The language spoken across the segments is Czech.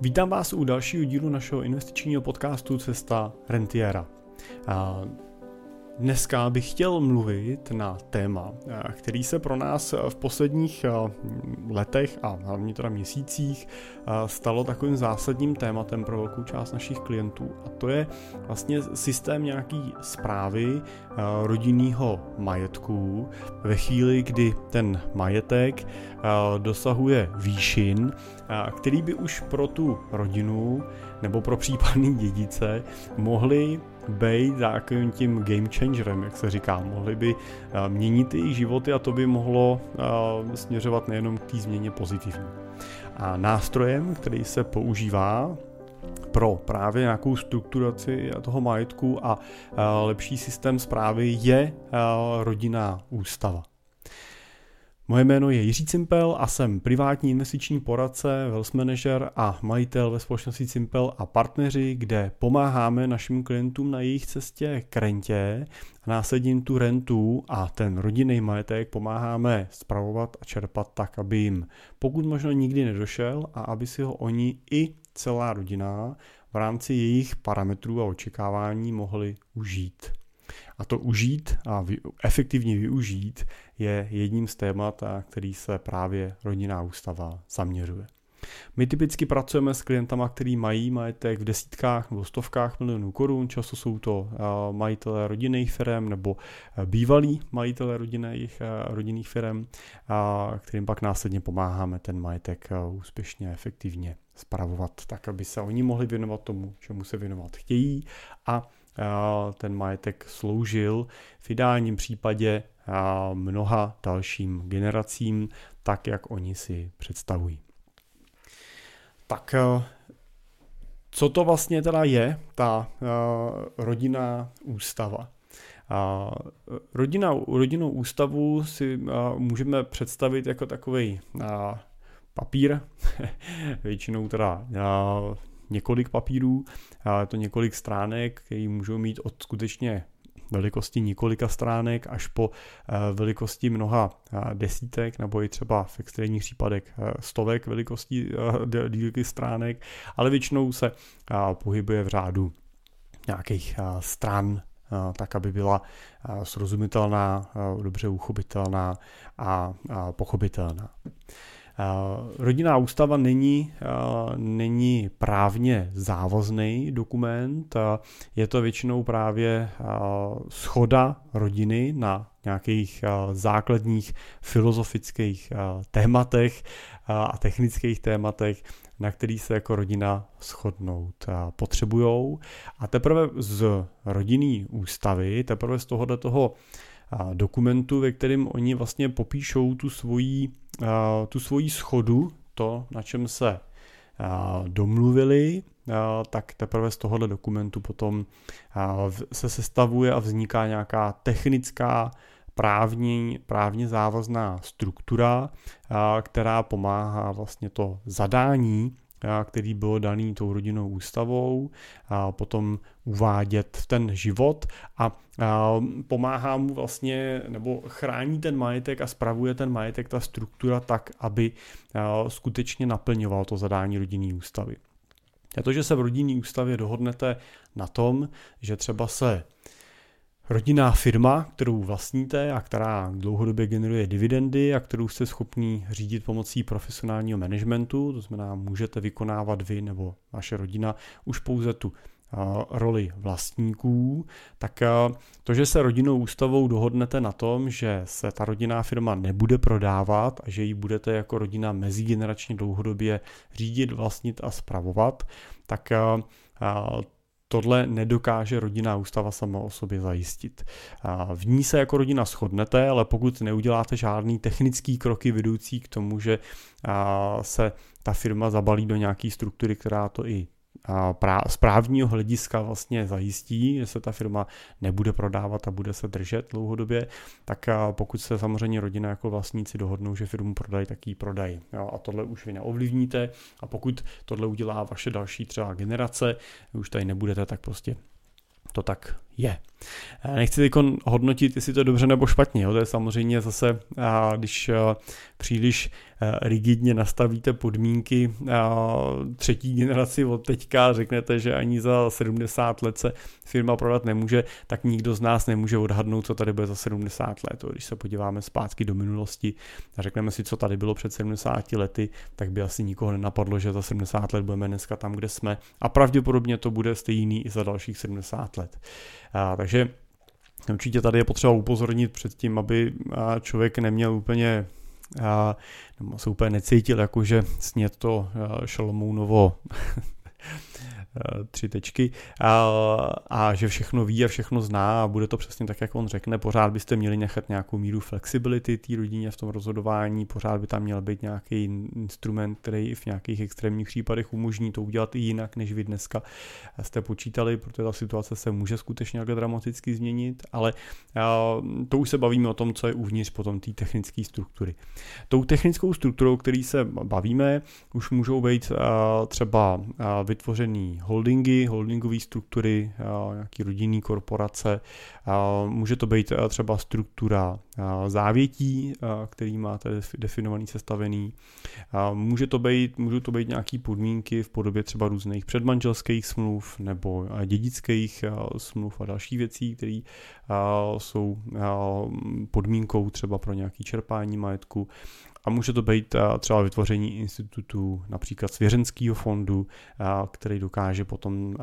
Vítám vás u dalšího dílu našeho investičního podcastu Cesta rentiera. Dneska bych chtěl mluvit na téma, který se pro nás v posledních letech a hlavně teda měsících stalo takovým zásadním tématem pro velkou část našich klientů. A to je vlastně systém nějaký správy rodinného majetku ve chvíli, kdy ten majetek dosahuje výšin, který by už pro tu rodinu nebo pro případný dědice mohly být takovým tím game changerem, jak se říká, mohli by měnit jejich životy a to by mohlo směřovat nejenom k té změně pozitivní. A nástrojem, který se používá pro právě nějakou strukturaci toho majetku a lepší systém správy, je rodinná ústava. Moje jméno je Jiří Cimpel a jsem privátní investiční poradce, wealth manager a majitel ve společnosti Cimpel a partneři, kde pomáháme našim klientům na jejich cestě k rentě a následně jim tu rentu a ten rodinný majetek pomáháme spravovat a čerpat tak, aby jim pokud možno nikdy nedošel a aby si ho oni i celá rodina v rámci jejich parametrů a očekávání mohli užít. A to užít a efektivně využít je jedním z témat, který se právě rodinná ústava zaměřuje. My typicky pracujeme s klientama, kteří mají majetek v desítkách nebo stovkách milionů korun, často jsou to majitelé rodinných firem nebo bývalí majitelé rodinných firem, kterým pak následně pomáháme ten majetek úspěšně a efektivně spravovat tak, aby se oni mohli věnovat tomu, čemu se věnovat chtějí a ten majetek sloužil v ideálním případě mnoha dalším generacím, tak jak oni si představují. Tak co to vlastně teda je ta rodinná ústava? Rodinnou ústavu si můžeme představit jako takovej papír, většinou teda několik papírů, je to několik stránek, které můžou mít od skutečně velikosti několika stránek až po velikosti mnoha desítek nebo i třeba v extrémních případech stovek velikostí dílky stránek, ale většinou se pohybuje v řádu nějakých stran, tak, aby byla srozumitelná, dobře uchopitelná a pochopitelná. Rodinná ústava není právně závazný dokument, je to většinou právě shoda rodiny na nějakých základních filozofických tématech a technických tématech, na který se jako rodina shodnout potřebujou. A teprve z rodinné ústavy, teprve z tohohle toho dokumentu, ve kterém oni vlastně popíšou tu svoji shodu, to, na čem se domluvili, tak teprve z tohohle dokumentu potom se sestavuje a vzniká nějaká technická právně závazná struktura, která pomáhá vlastně to zadání, který byl daný tou rodinnou ústavou, a potom uvádět v ten život a pomáhá mu vlastně, nebo chrání ten majetek a spravuje ten majetek ta struktura tak, aby skutečně naplňoval to zadání rodinné ústavy. A to, že se v rodinné ústavě dohodnete na tom, že třeba se rodinná firma, kterou vlastníte a která dlouhodobě generuje dividendy a kterou jste schopni řídit pomocí profesionálního managementu, to znamená, můžete vykonávat vy nebo vaše rodina už pouze tu roli vlastníků, tak to, že se rodinnou ústavou dohodnete na tom, že se ta rodinná firma nebude prodávat a že ji budete jako rodina mezigeneračně dlouhodobě řídit, vlastnit a spravovat, tak tohle nedokáže rodinná ústava sama o sobě zajistit. V ní se jako rodina shodnete, ale pokud neuděláte žádný technický kroky vedoucí k tomu, že se ta firma zabalí do nějaké struktury, která to i z právního hlediska vlastně zajistí, že se ta firma nebude prodávat a bude se držet dlouhodobě, tak pokud se samozřejmě rodina jako vlastníci dohodnou, že firmu prodají, tak ji prodají. A tohle už vy neovlivníte a pokud tohle udělá vaše další třeba generace, už tady nebudete, tak prostě to tak je. Nechci teď hodnotit, jestli to je dobře nebo špatně. Jo? To je samozřejmě zase, když příliš rigidně nastavíte podmínky třetí generaci od teďka, řeknete, že ani za 70 let se firma prodat nemůže, tak nikdo z nás nemůže odhadnout, co tady bude za 70 let. Když se podíváme zpátky do minulosti a řekneme si, co tady bylo před 70 lety, tak by asi nikoho nenapadlo, že za 70 let budeme dneska tam, kde jsme. A pravděpodobně to bude stejný i za dalších 70 let. Takže určitě tady je potřeba upozornit před tím, aby člověk neměl úplně nebo se úplně necítil, jakože sněd to Šalomounovo 3 a že všechno ví a všechno zná a bude to přesně tak, jak on řekne. Pořád byste měli nechat nějakou míru flexibility té rodině v tom rozhodování, pořád by tam měl být nějaký instrument, který v nějakých extrémních případech umožní to udělat i jinak, než vy dneska jste počítali, protože ta situace se může skutečně dramaticky změnit, ale to už se bavíme o tom, co je uvnitř potom té technické struktury. Tou technickou strukturou, který se bavíme, už můžou být třeba vytvořený holdingy, holdingové struktury, nějaký rodinný korporace. Může to být třeba struktura závětí, který máte definovaný, sestavený. Můžou to být nějaké podmínky v podobě třeba různých předmanželských smluv nebo dědických smluv a další věcí, které jsou podmínkou třeba pro nějaké čerpání majetku. A může to být třeba vytvoření institutu, například svěřenského fondu, který dokáže potom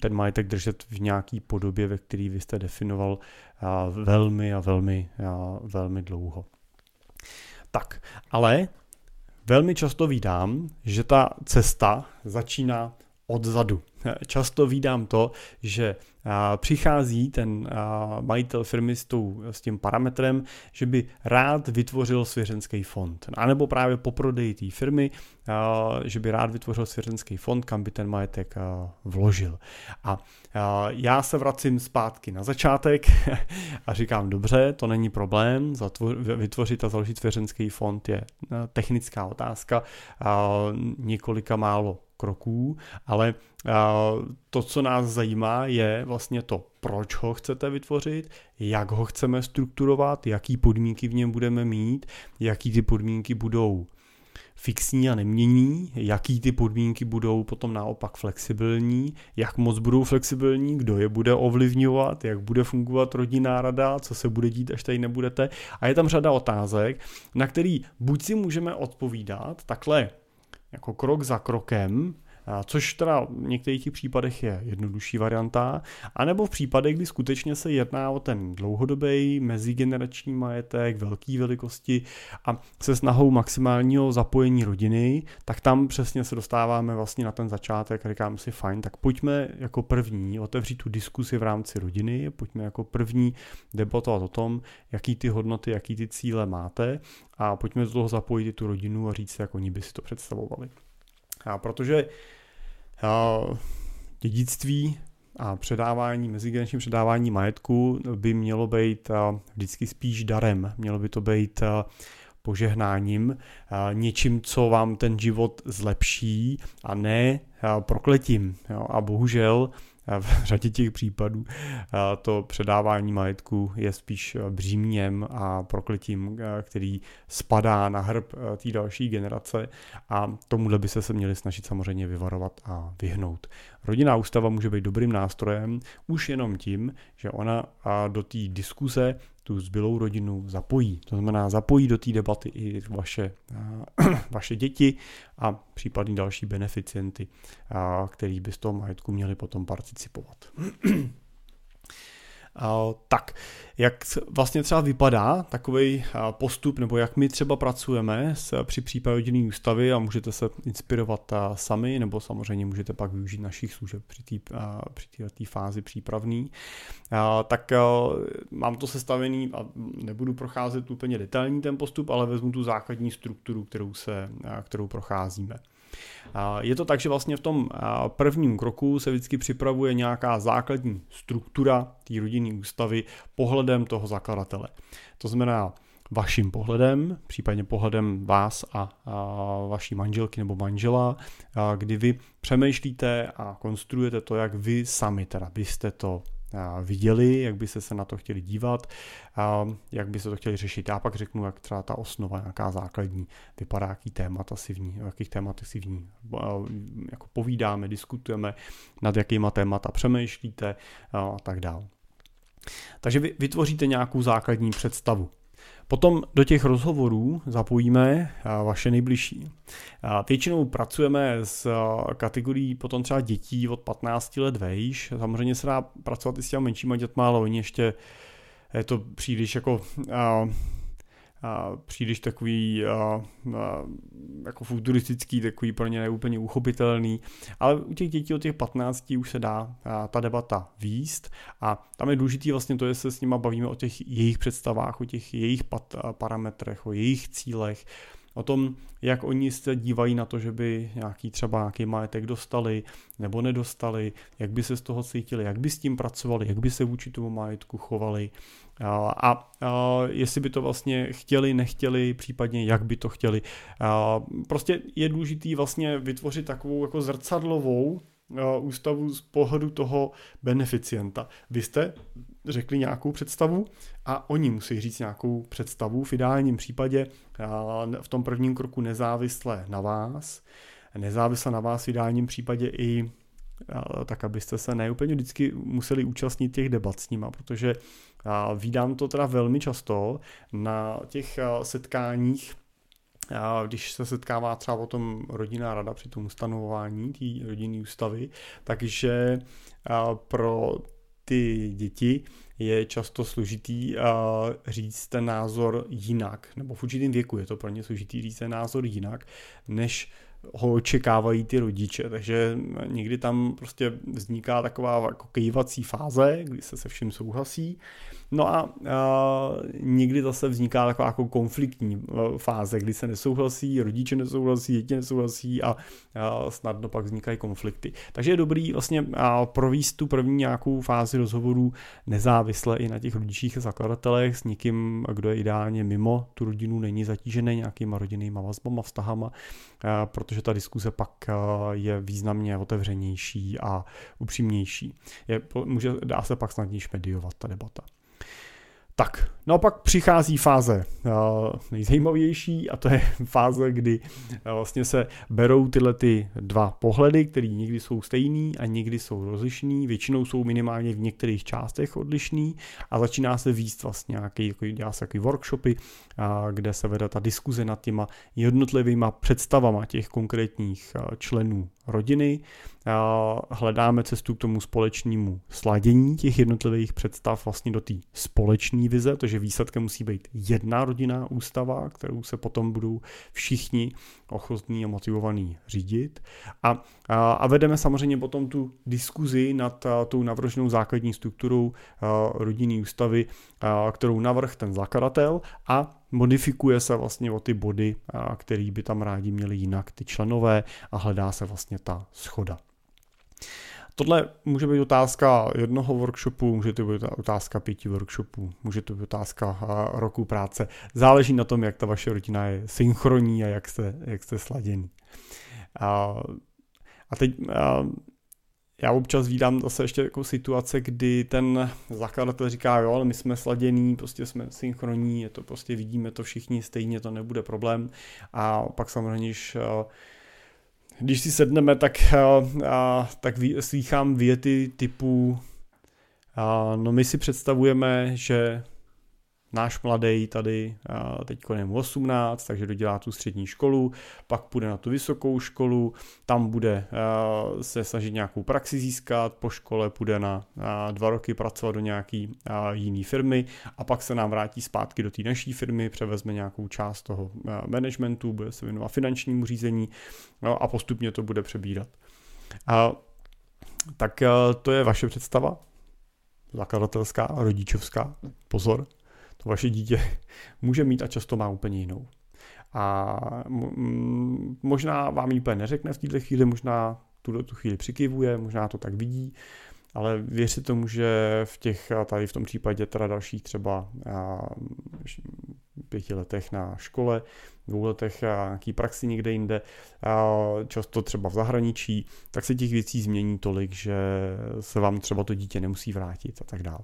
ten majetek držet v nějaké podobě, ve které vy jste definoval velmi a velmi, velmi dlouho. Tak, ale velmi často vídám, že ta cesta začíná odzadu. Často vídám to, že přichází ten majitel firmy s tím parametrem, že by rád vytvořil svěřenský fond. Anebo právě po prodeji té firmy, že by rád vytvořil svěřenský fond, kam by ten majetek vložil. A já se vracím zpátky na začátek a říkám, dobře, to není problém, vytvořit a založit svěřenský fond je technická otázka několika málo kroků, ale to, co nás zajímá, je vlastně to, proč ho chcete vytvořit, jak ho chceme strukturovat, jaký podmínky v něm budeme mít, jaký ty podmínky budou fixní a neměnní, jaký ty podmínky budou potom naopak flexibilní, jak moc budou flexibilní, kdo je bude ovlivňovat, jak bude fungovat rodinná rada, co se bude dít, až tady nebudete. A je tam řada otázek, na který buď si můžeme odpovídat takhle, jako krok za krokem, což teda v některých těch případech je jednodušší varianta, anebo v případech, kdy skutečně se jedná o ten dlouhodobý mezigenerační majetek, velké velikosti a se snahou maximálního zapojení rodiny, tak tam přesně se dostáváme vlastně na ten začátek a říkám si fajn, tak pojďme jako první otevřít tu diskusi v rámci rodiny, pojďme jako první debatovat o tom, jaký ty hodnoty, jaký ty cíle máte a pojďme do toho zapojit i tu rodinu a říct, jak oni by si to představovali. A protože dědictví a předávání, mezigenerační předávání majetku by mělo být vždycky spíš darem, mělo by to být požehnáním, něčím, co vám ten život zlepší a ne prokletím. A bohužel v řadě těch případů to předávání majetku je spíš břímněm a prokletím, který spadá na hrb té další generace a tomuhle by se měli snažit samozřejmě vyvarovat a vyhnout. Rodinná ústava může být dobrým nástrojem už jenom tím, že ona do té diskuse tu zbylou rodinu zapojí. To znamená, zapojí do té debaty i vaše děti a případně další beneficienty, který by z toho majetku měli potom participovat. Tak, jak vlastně třeba vypadá takový postup, nebo jak my třeba pracujeme při přípravě rodinné ústavy a můžete se inspirovat sami, nebo samozřejmě můžete pak využít našich služeb při té fázi přípravný. Tak mám to sestavený a nebudu procházet úplně detailní ten postup, ale vezmu tu základní strukturu, kterou procházíme. Je to tak, že vlastně v tom prvním kroku se vždycky připravuje nějaká základní struktura té rodinné ústavy pohledem toho zakladatele. To znamená, vaším pohledem, případně pohledem vás a vaší manželky nebo manžela, kdy vy přemýšlíte a konstruujete to, jak vy sami teda byste to viděli, jak byste se na to chtěli dívat, jak byste to chtěli řešit. Já pak řeknu, jak třeba ta osnova, nějaká základní, vypadá, jakých tématech si v ní jako povídáme, diskutujeme, nad jakýma témata přemýšlíte a tak dále. Takže vy vytvoříte nějakou základní představu. Potom do těch rozhovorů zapojíme vaše nejbližší. Většinou pracujeme s kategorií potom třeba dětí od 15 let vejš. Samozřejmě se dá pracovat i s těmi menšíma dětma, ale oni ještě je to příliš jako příliš takový jako futuristický, takový pro ně neúplně uchopitelný, ale u těch dětí od těch 15 už se dá ta debata vést a tam je důležitý vlastně to, že se s nima bavíme o těch jejich představách, o těch jejich parametrech, o jejich cílech, o tom, jak oni se dívají na to, že by nějaký majetek dostali nebo nedostali, jak by se z toho cítili, jak by s tím pracovali, jak by se vůči tomu majetku chovali a jestli by to vlastně chtěli, nechtěli, případně jak by to chtěli. Prostě je důležitý vlastně vytvořit takovou jako zrcadlovou ústavu z pohledu toho beneficienta. Vy jste řekli nějakou představu a oni musí říct nějakou představu, v ideálním případě v tom prvním kroku nezávisle na vás v ideálním případě i tak, abyste se neúplně vždycky museli účastnit těch debat s nima, protože vídám to teda velmi často na těch setkáních, když se setkává třeba o tom rodinná rada při tom ustanovování té rodinné ústavy, takže pro ty děti je často složitý říct ten názor jinak, nebo v určitém věku je to pro ně složitý říct ten názor jinak, než ho očekávají ty rodiče, takže někdy tam prostě vzniká taková jako kývací fáze, kdy se vším souhlasí, no a někdy zase vzniká taková jako konfliktní fáze, kdy se nesouhlasí, rodiče nesouhlasí, děti nesouhlasí a snadno pak vznikají konflikty. Takže je dobrý vlastně provést tu první nějakou fázi rozhovorů nezávisle i na těch rodičích a zakladatelech s někým, kdo je ideálně mimo tu rodinu, není zatížený nějakýma rodinnýma vazbama, vztahama, protože ta diskuze pak je významně otevřenější a upřímnější. Dá se pak snadnější mediovat ta debata. Tak, no a pak přichází fáze nejzajímavější a to je fáze, kdy vlastně se berou tyhle ty dva pohledy, které někdy jsou stejný a někdy jsou rozlišný, většinou jsou minimálně v některých částech odlišný a začíná se vést vlastně dělá se takový workshopy, kde se vede ta diskuze nad těma jednotlivýma představama těch konkrétních členů rodiny. Hledáme cestu k tomu společnému sladění těch jednotlivých představ vlastně do té společné vize, takže výsledkem musí být jedna rodinná ústava, kterou se potom budou všichni ochotní a motivovaní řídit. A vedeme samozřejmě potom tu diskuzi nad tou navrženou základní strukturou rodinné ústavy, kterou navrhl ten zakladatel a modifikuje se vlastně o ty body, který by tam rádi měli jinak ty členové a hledá se vlastně ta schoda. Tohle může být otázka jednoho workshopu, může to být otázka 5 workshopů, může to být otázka roku práce. Záleží na tom, jak ta vaše rodina je synchronní a jak jste sladění. A teď já občas vídám zase ještě jako situace, kdy ten zakladatel říká, jo, ale my jsme sladění, prostě jsme synchronní, je to prostě vidíme to všichni stejně, to nebude problém. A pak samozřejmě, když si sedneme, tak slýchám věty typu no my si představujeme, že náš mladej tady teďko je mu 18, takže dodělá tu střední školu, pak půjde na tu vysokou školu, tam bude se snažit nějakou praxi získat, po škole půjde na 2 roky pracovat do nějaký jiný firmy a pak se nám vrátí zpátky do té naší firmy, převezme nějakou část toho managementu, bude se věnovat finančnímu řízení a postupně to bude přebírat. Tak to je vaše představa, zakladatelská, rodičovská, pozor. To vaše dítě může mít a často má úplně jinou. A možná vám ji úplně neřekne v této chvíli, možná tu chvíli přikivuje, možná to tak vidí, ale věřte tomu, že v těch, tady v tom případě teda dalších třeba 5 letech na škole, 2 letech a nějaký praxi někde jinde, a často třeba v zahraničí, tak se těch věcí změní tolik, že se vám třeba to dítě nemusí vrátit a tak dále.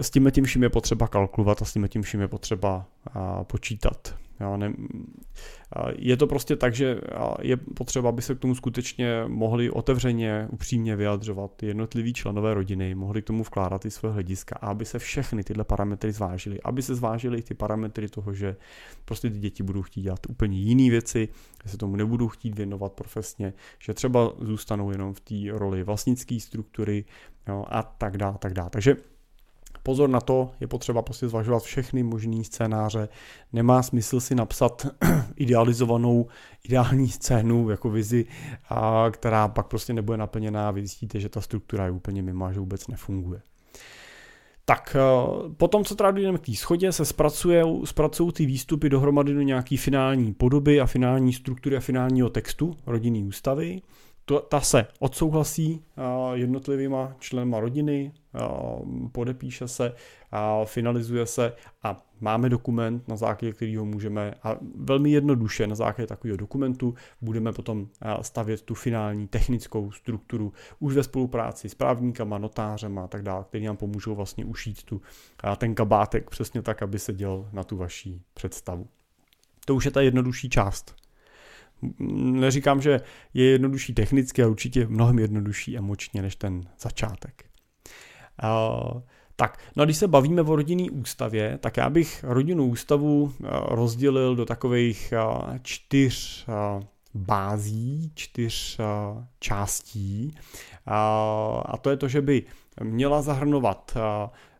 S tím vším je potřeba kalkulovat a s tím vším je potřeba počítat. Je to prostě tak, že je potřeba, aby se k tomu skutečně mohli otevřeně, upřímně vyjadřovat jednotliví členové rodiny, mohli k tomu vkládat i své hlediska a aby se všechny tyhle parametry zvážily. Aby se zvážily ty parametry toho, že prostě ty děti budou chtít dělat úplně jiné věci, že se tomu nebudou chtít věnovat profesně, že třeba zůstanou jenom v té roli vlastnické struktury a tak dále, tak dále. Takže pozor na to, je potřeba prostě zvažovat všechny možný scénáře. Nemá smysl si napsat ideální scénu, jako vizi, která pak prostě nebude naplněná a vy zjistíte, že ta struktura je úplně mimo, že vůbec nefunguje. Tak potom, co teda jdeme k té schodě, se zpracují ty výstupy dohromady do nějaký finální podoby a finální struktury a finálního textu rodinné ústavy. Ta se odsouhlasí jednotlivýma členama rodiny, podepíše se, finalizuje se a máme dokument, na základě kterého můžeme, a velmi jednoduše na základě takového dokumentu, budeme potom stavět tu finální technickou strukturu už ve spolupráci s právníkama, notářem a tak dále, který nám pomůžou vlastně ušít ten kabátek přesně tak, aby se dělal na tu vaší představu. To už je ta jednodušší část. Neříkám, že je jednodušší technicky a určitě mnohem jednodušší emočně než ten začátek. No a když se bavíme o rodinné ústavě, tak já bych rodinnou ústavu rozdělil do takových 4 bází, 4 částí. A to je to, že by měla zahrnovat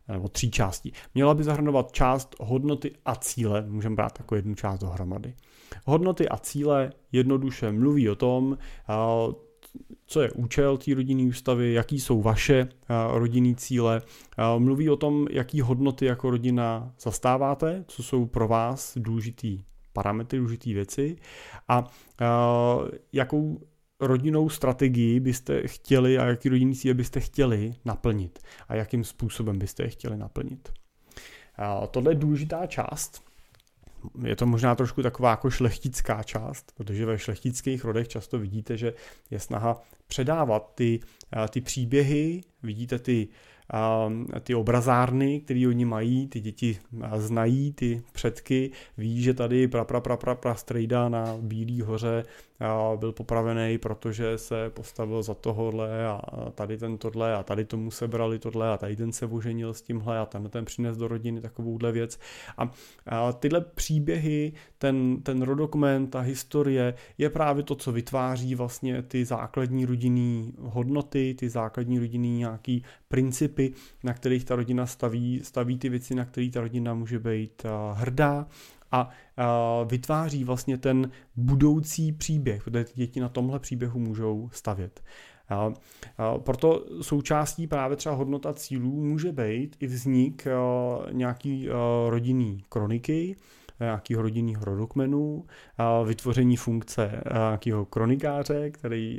nebo 3 části. Měla by zahrnovat část hodnoty a cíle, můžeme brát jako jednu část dohromady. Hodnoty a cíle jednoduše mluví o tom, co je účel té rodinné ústavy, jaký jsou vaše rodinní cíle, mluví o tom, jaký hodnoty jako rodina zastáváte, co jsou pro vás důležitý parametry, důležitý věci a jakou rodinnou strategii byste chtěli a jaký rodinný cíl byste chtěli naplnit a jakým způsobem byste je chtěli naplnit. Tohle je důležitá část. Je to možná trošku taková jako šlechtická část, protože ve šlechtických rodech často vidíte, že je snaha předávat ty příběhy, vidíte ty obrazárny, které oni mají, ty děti znají, ty předky, ví, že tady prastrejda na Bílý hoře byl popravený, protože se postavil za tohohle a tady ten tohle a tady tomu sebrali tohle a tady ten se oženil s tímhle a ten přines do rodiny takovouhle věc. A tyhle příběhy, ten rodokument, ta historie je právě to, co vytváří vlastně ty základní rodinné hodnoty, ty základní rodinné nějaký principy, na kterých ta rodina staví ty věci, na které ta rodina může být hrdá a vytváří vlastně ten budoucí příběh, kde ty děti na tomhle příběhu můžou stavět. Proto součástí právě třeba hodnota cílů může být i vznik nějaký rodinný kroniky, nějakého rodinného rodokmenu, vytvoření funkce nějakého kronikáře, který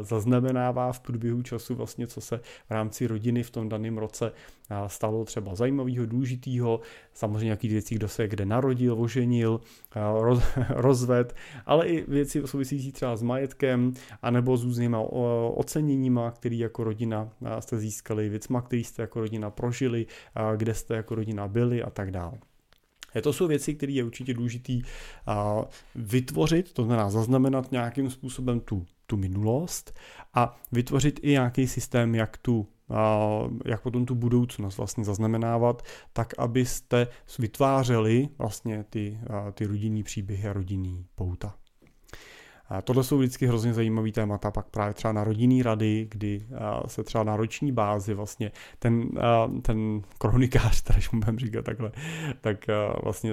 zaznamenává v průběhu času vlastně, co se v rámci rodiny v tom daném roce stalo třeba zajímavého, důležitého, samozřejmě nějakých věcí, kdo se kde narodil, oženil, rozved, ale i věci související třeba s majetkem anebo s různýma oceněníma, které jako rodina jste získali, věcma, které jste jako rodina prožili, kde jste jako rodina byli a tak dále. To jsou věci, které je určitě důležité vytvořit, to znamená zaznamenat nějakým způsobem tu minulost a vytvořit i nějaký systém, jak potom tu budoucnost vlastně zaznamenávat, tak abyste vytvářeli vlastně ty rodinný příběhy a rodinný pouta. A tohle jsou vždycky hrozně zajímavý témata, pak právě třeba na rodinný rady, kdy se třeba na roční bázi vlastně ten kronikář, tady už můžeme říkat takhle, tak vlastně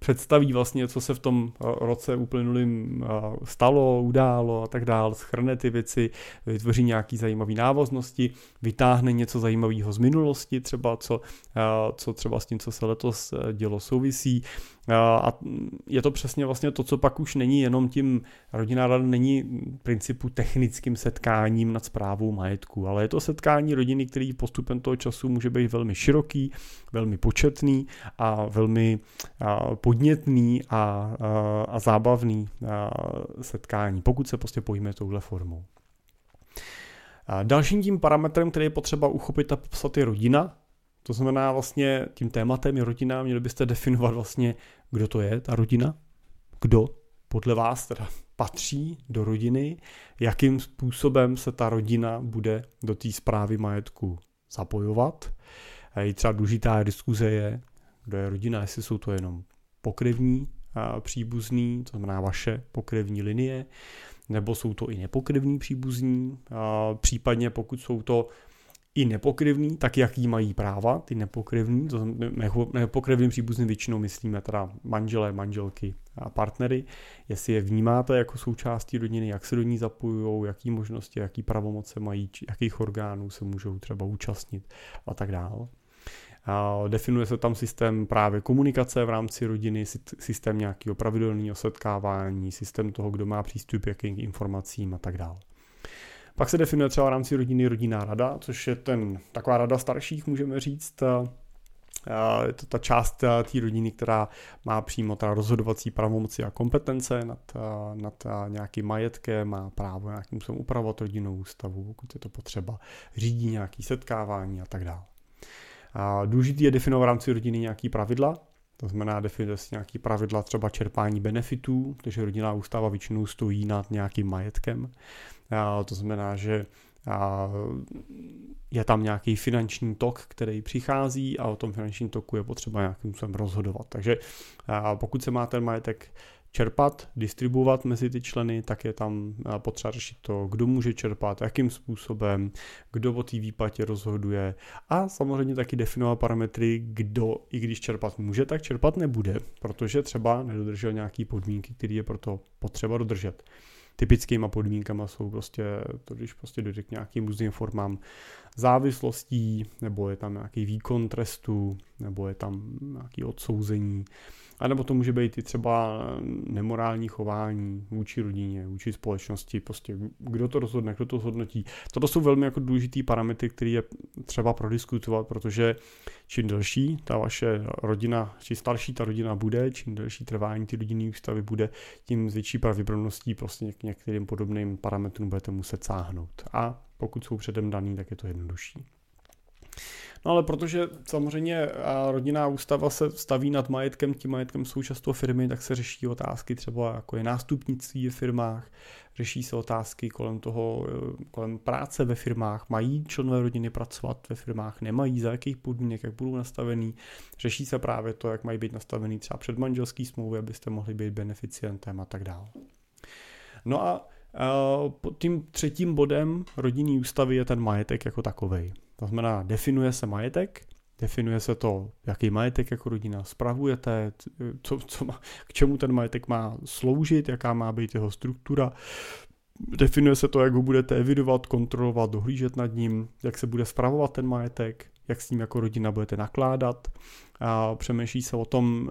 představí vlastně, co se v tom roce uplynulým stalo, událo a tak dál, shrne ty věci, vytvoří nějaký zajímavý návaznosti, vytáhne něco zajímavého z minulosti, třeba co třeba s tím, co se letos dělo, souvisí, A je to přesně vlastně to, co pak už není jenom tím, rodinná rada není principu technickým setkáním nad správou majetku, ale je to setkání rodiny, který postupem toho času může být velmi široký, velmi početný a velmi podnětný a zábavný setkání, pokud se prostě pojme touhle formou. A dalším tím parametrem, který je potřeba uchopit a popsat, je rodina. To znamená vlastně tím tématem je rodina, měli byste definovat vlastně, kdo to je, ta rodina, kdo podle vás teda patří do rodiny, jakým způsobem se ta rodina bude do té správy majetku zapojovat. I třeba důležitá diskuze je, kdo je rodina, jestli jsou to jenom pokrevní příbuzní, to znamená vaše pokrevní linie, nebo jsou to i nepokrevní příbuzní, případně pokud jsou to i nepokrevní, tak jaký mají práva ty nepokrevní, to nepokrevní příbuzní většinou myslíme teda manželé, manželky a partnery, jestli je vnímáte jako součástí rodiny, jak se do ní zapojujou, jaký možnosti, jaký pravomoce mají, jakých orgánů se můžou třeba účastnit a tak dále. Definuje se tam systém právě komunikace v rámci rodiny, systém nějakého pravidelného setkávání, systém toho, kdo má přístup k jakým informacím a tak dále. Pak se definuje třeba v rámci rodiny rodinná rada, což je taková rada starších, můžeme říct. Je to ta část té rodiny, která má přímo teda rozhodovací pravomoci a kompetence nad nějakým majetkem, má právo nějakým způsobem upravovat rodinnou ústavu, pokud je to potřeba, řídí nějaké setkávání a tak dále. Důležitý je definovat v rámci rodiny nějaké pravidla, to znamená definovat si nějaké pravidla třeba čerpání benefitů, protože rodinná ústava většinou stojí nad nějakým majetkem. To znamená, že je tam nějaký finanční tok, který přichází a o tom finančním toku je potřeba nějakým způsobem rozhodovat. Takže pokud se má ten majetek čerpat, distribuovat mezi ty členy, tak je tam potřeba řešit to, kdo může čerpat, jakým způsobem, kdo o té výplatě rozhoduje a samozřejmě taky definovat parametry, kdo i když čerpat může, tak čerpat nebude, protože třeba nedodržel nějaké podmínky, které je proto potřeba dodržet. Typickýma podmínkama jsou prostě to, když prostě dojde k nějakým různým formám závislostí, nebo je tam nějaký výkon trestu, nebo je tam nějaký odsouzení, a nebo to může být i třeba nemorální chování vůči rodině, vůči společnosti, prostě kdo to rozhodne, kdo to zhodnotí. Toto jsou velmi jako důležitý parametry, které je třeba prodiskutovat, protože čím delší ta vaše rodina, či starší ta rodina bude, čím delší trvání ty rodinné ústavy bude, tím s větší pravděpodobností prostě k některým podobným parametrům budete muset sáhnout. A pokud jsou předem daný, tak je to jednodušší. No ale protože samozřejmě rodinná ústava se staví nad majetkem, tím majetkem jsou často firmy, tak se řeší otázky třeba jako je nástupnictví v firmách, řeší se otázky kolem práce ve firmách, mají členové rodiny pracovat ve firmách, nemají, za jakých podmínek, jak budou nastavený, řeší se právě to, jak mají být nastavený třeba předmanželský smlouvy, abyste mohli být beneficientem a tak dále. No a tím třetím bodem rodinné ústavy je ten majetek jako takovej. To znamená, definuje se majetek, definuje se to, jaký majetek jako rodina spravujete, k čemu ten majetek má sloužit, jaká má být jeho struktura, definuje se to, jak ho budete evidovat, kontrolovat, dohlížet nad ním, jak se bude spravovat ten majetek, jak s ním jako rodina budete nakládat. Přemýšlí se o tom,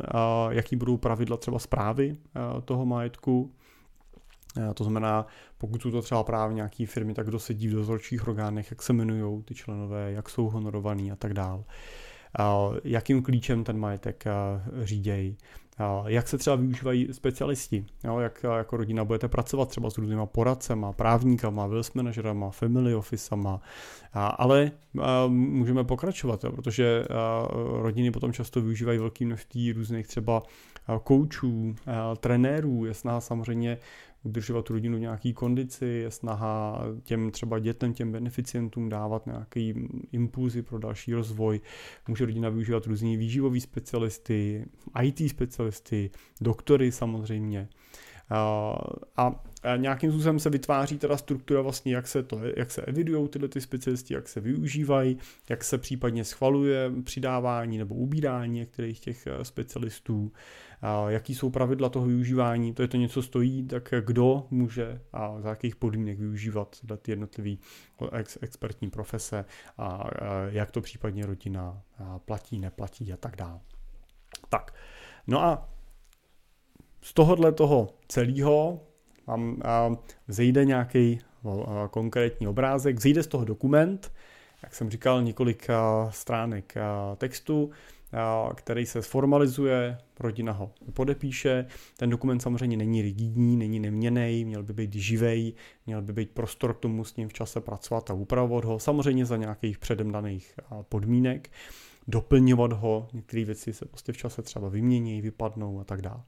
jaký budou pravidla třeba správy toho majetku. To znamená, pokud jsou to třeba právě nějaké firmy, tak kdo sedí v dozorčích orgánech, jak se jmenují ty členové, jak jsou honorovaní a tak dál. Jakým klíčem ten majetek řídějí. Jak se třeba využívají specialisti. Jak jako rodina budete pracovat třeba s různýma poradcema, právníkama, wealth manažerama, family officema. Ale můžeme pokračovat, protože rodiny potom často využívají velké množství různých třeba koučů, trenérů. Je snaha samozřejmě udržovat tu rodinu v nějaké kondici, je snaha těm třeba dětem, těm beneficientům dávat nějaké impulzy pro další rozvoj. Může rodina využívat různý výživový specialisty, IT specialisty, doktory samozřejmě. A nějakým způsobem se vytváří teda struktura vlastně, jak se evidují tyhle ty specialisti, jak se využívají, jak se případně schvaluje přidávání nebo ubírání některých těch specialistů, jaký jsou pravidla toho využívání, to je to něco stojí, tak kdo může a za jakých podmínek využívat ty jednotlivé expertní profese a jak to případně rodina platí, neplatí a tak dále. Tak, no a z tohohle toho celého vám vzejde nějaký konkrétní obrázek, vzejde z toho dokument, jak jsem říkal, několik stránek textu, který se sformalizuje, rodina ho podepíše. Ten dokument samozřejmě není rigidní, není neměnný, měl by být živej, měl by být prostor k tomu s ním v čase pracovat a upravovat ho, samozřejmě za nějakých předem daných podmínek, doplňovat ho, některé věci se prostě v čase třeba vymění, vypadnou a tak dále.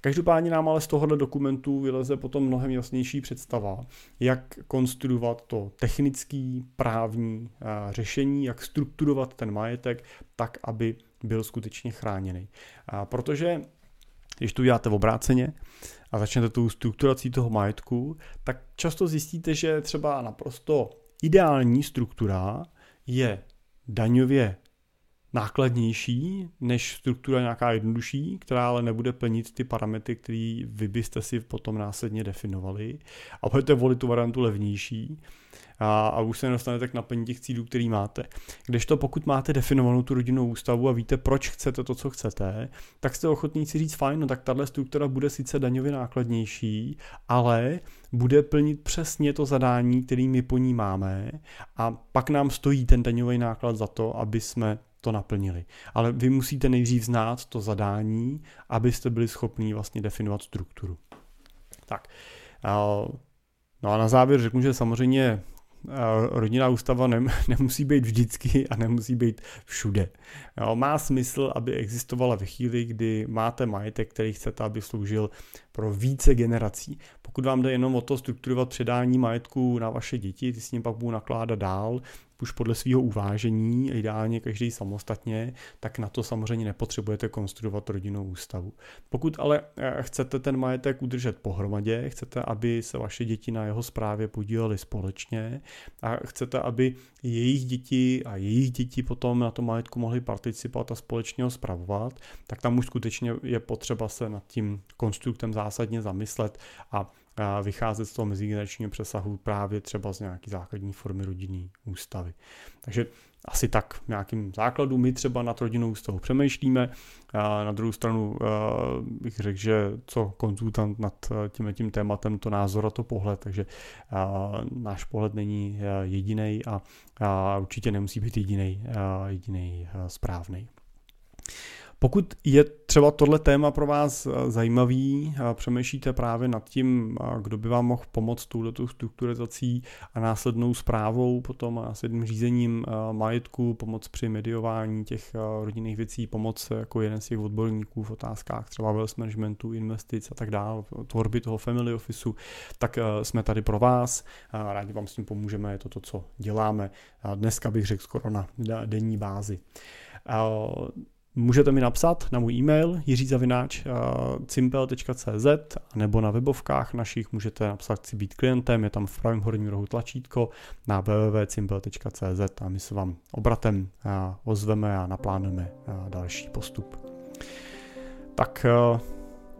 Každopádně nám ale z tohoto dokumentu vyleze potom mnohem jasnější představa, jak konstruovat to technické, právní řešení, jak strukturovat ten majetek tak, aby byl skutečně chráněný. Protože když to uděláte v obráceně a začnete tou strukturací toho majetku, tak často zjistíte, že třeba naprosto ideální struktura je daňově nákladnější než struktura nějaká jednodušší, která ale nebude plnit ty parametry, které vy byste si potom následně definovali, a budete volit tu variantu levnější a už se nedostanete k naplnění těch cílů, který máte. Kdežto pokud máte definovanou tu rodinnou ústavu a víte, proč chcete to, co chcete, tak jste ochotní si říct fajn, no tak tahle struktura bude sice daňově nákladnější, ale bude plnit přesně to zadání, který my po ní máme, a pak nám stojí ten daňový náklad za to, aby jsme to naplnili. Ale vy musíte nejdřív znát to zadání, abyste byli schopní vlastně definovat strukturu. Tak. No a na závěr řeknu, že samozřejmě rodinná ústava nemusí být vždycky a nemusí být všude. Má smysl, aby existovala ve chvíli, kdy máte majetek, který chcete, aby sloužil pro více generací. Pokud vám jde jenom o to strukturovat předání majetku na vaše děti, ty s ním pak budou nakládat dál, už podle svého uvážení, ideálně každý samostatně, tak na to samozřejmě nepotřebujete konstruovat rodinnou ústavu. Pokud ale chcete ten majetek udržet pohromadě, chcete, aby se vaše děti na jeho správě podílely společně a chcete, aby jejich děti a jejich děti potom na tom majetku mohly participovat a společně ho spravovat, tak tam už skutečně je potřeba se nad tím konstruktem zásadně zamyslet a vycházet z toho mezigeneračního přesahu právě třeba z nějaký základní formy rodinné ústavy. Takže asi tak v nějakém základu my třeba nad rodinnou ústavu přemýšlíme. Na druhou stranu bych řekl, že co konzultant nad tím tématem, to názor a to pohled, takže náš pohled není jedinej a určitě nemusí být jedinej správnej. Pokud je třeba tohle téma pro vás zajímavý, přemýšlíte právě nad tím, kdo by vám mohl pomoct touhletou strukturizací a následnou správou, potom následným řízením majetku, pomoc při mediování těch rodinných věcí, pomoc jako jeden z těch odborníků v otázkách třeba wealth managementu, investic a tak dále, tvorby toho family officeu, tak jsme tady pro vás, rádi vám s tím pomůžeme, je to to, co děláme. Dneska bych řekl skoro na denní bázi. Můžete mi napsat na můj e-mail jiří@cimpel.cz nebo na webovkách našich můžete napsat si být klientem, je tam v pravém horním rohu tlačítko na www.cimpel.cz a my se vám obratem ozveme a naplánujeme další postup. Tak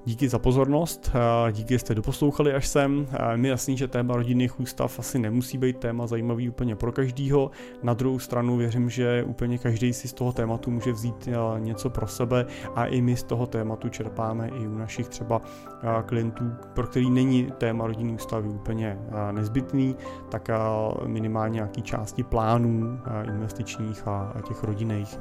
díky za pozornost, díky, že jste doposlouchali až sem. Je jasný, že téma rodinných ústav asi nemusí být téma zajímavý úplně pro každýho. Na druhou stranu věřím, že úplně každý si z toho tématu může vzít něco pro sebe a i my z toho tématu čerpáme i u našich třeba klientů, pro který není téma rodinných ústavy úplně nezbytný, tak minimálně nějaký části plánů investičních a těch rodinných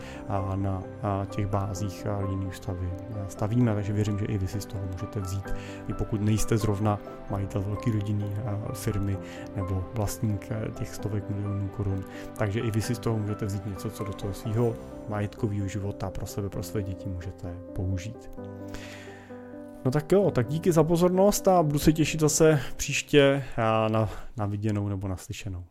na těch bázích rodinných ústavy stavíme, takže věřím, že i vy si z toho můžete vzít, i pokud nejste zrovna majitel velké rodinné firmy nebo vlastník těch stovek milionů korun. Takže i vy si z toho můžete vzít něco, co do toho svého majetkového života pro sebe, pro své děti můžete použít. No tak jo, tak díky za pozornost a budu se těšit zase příště na viděnou nebo naslyšenou.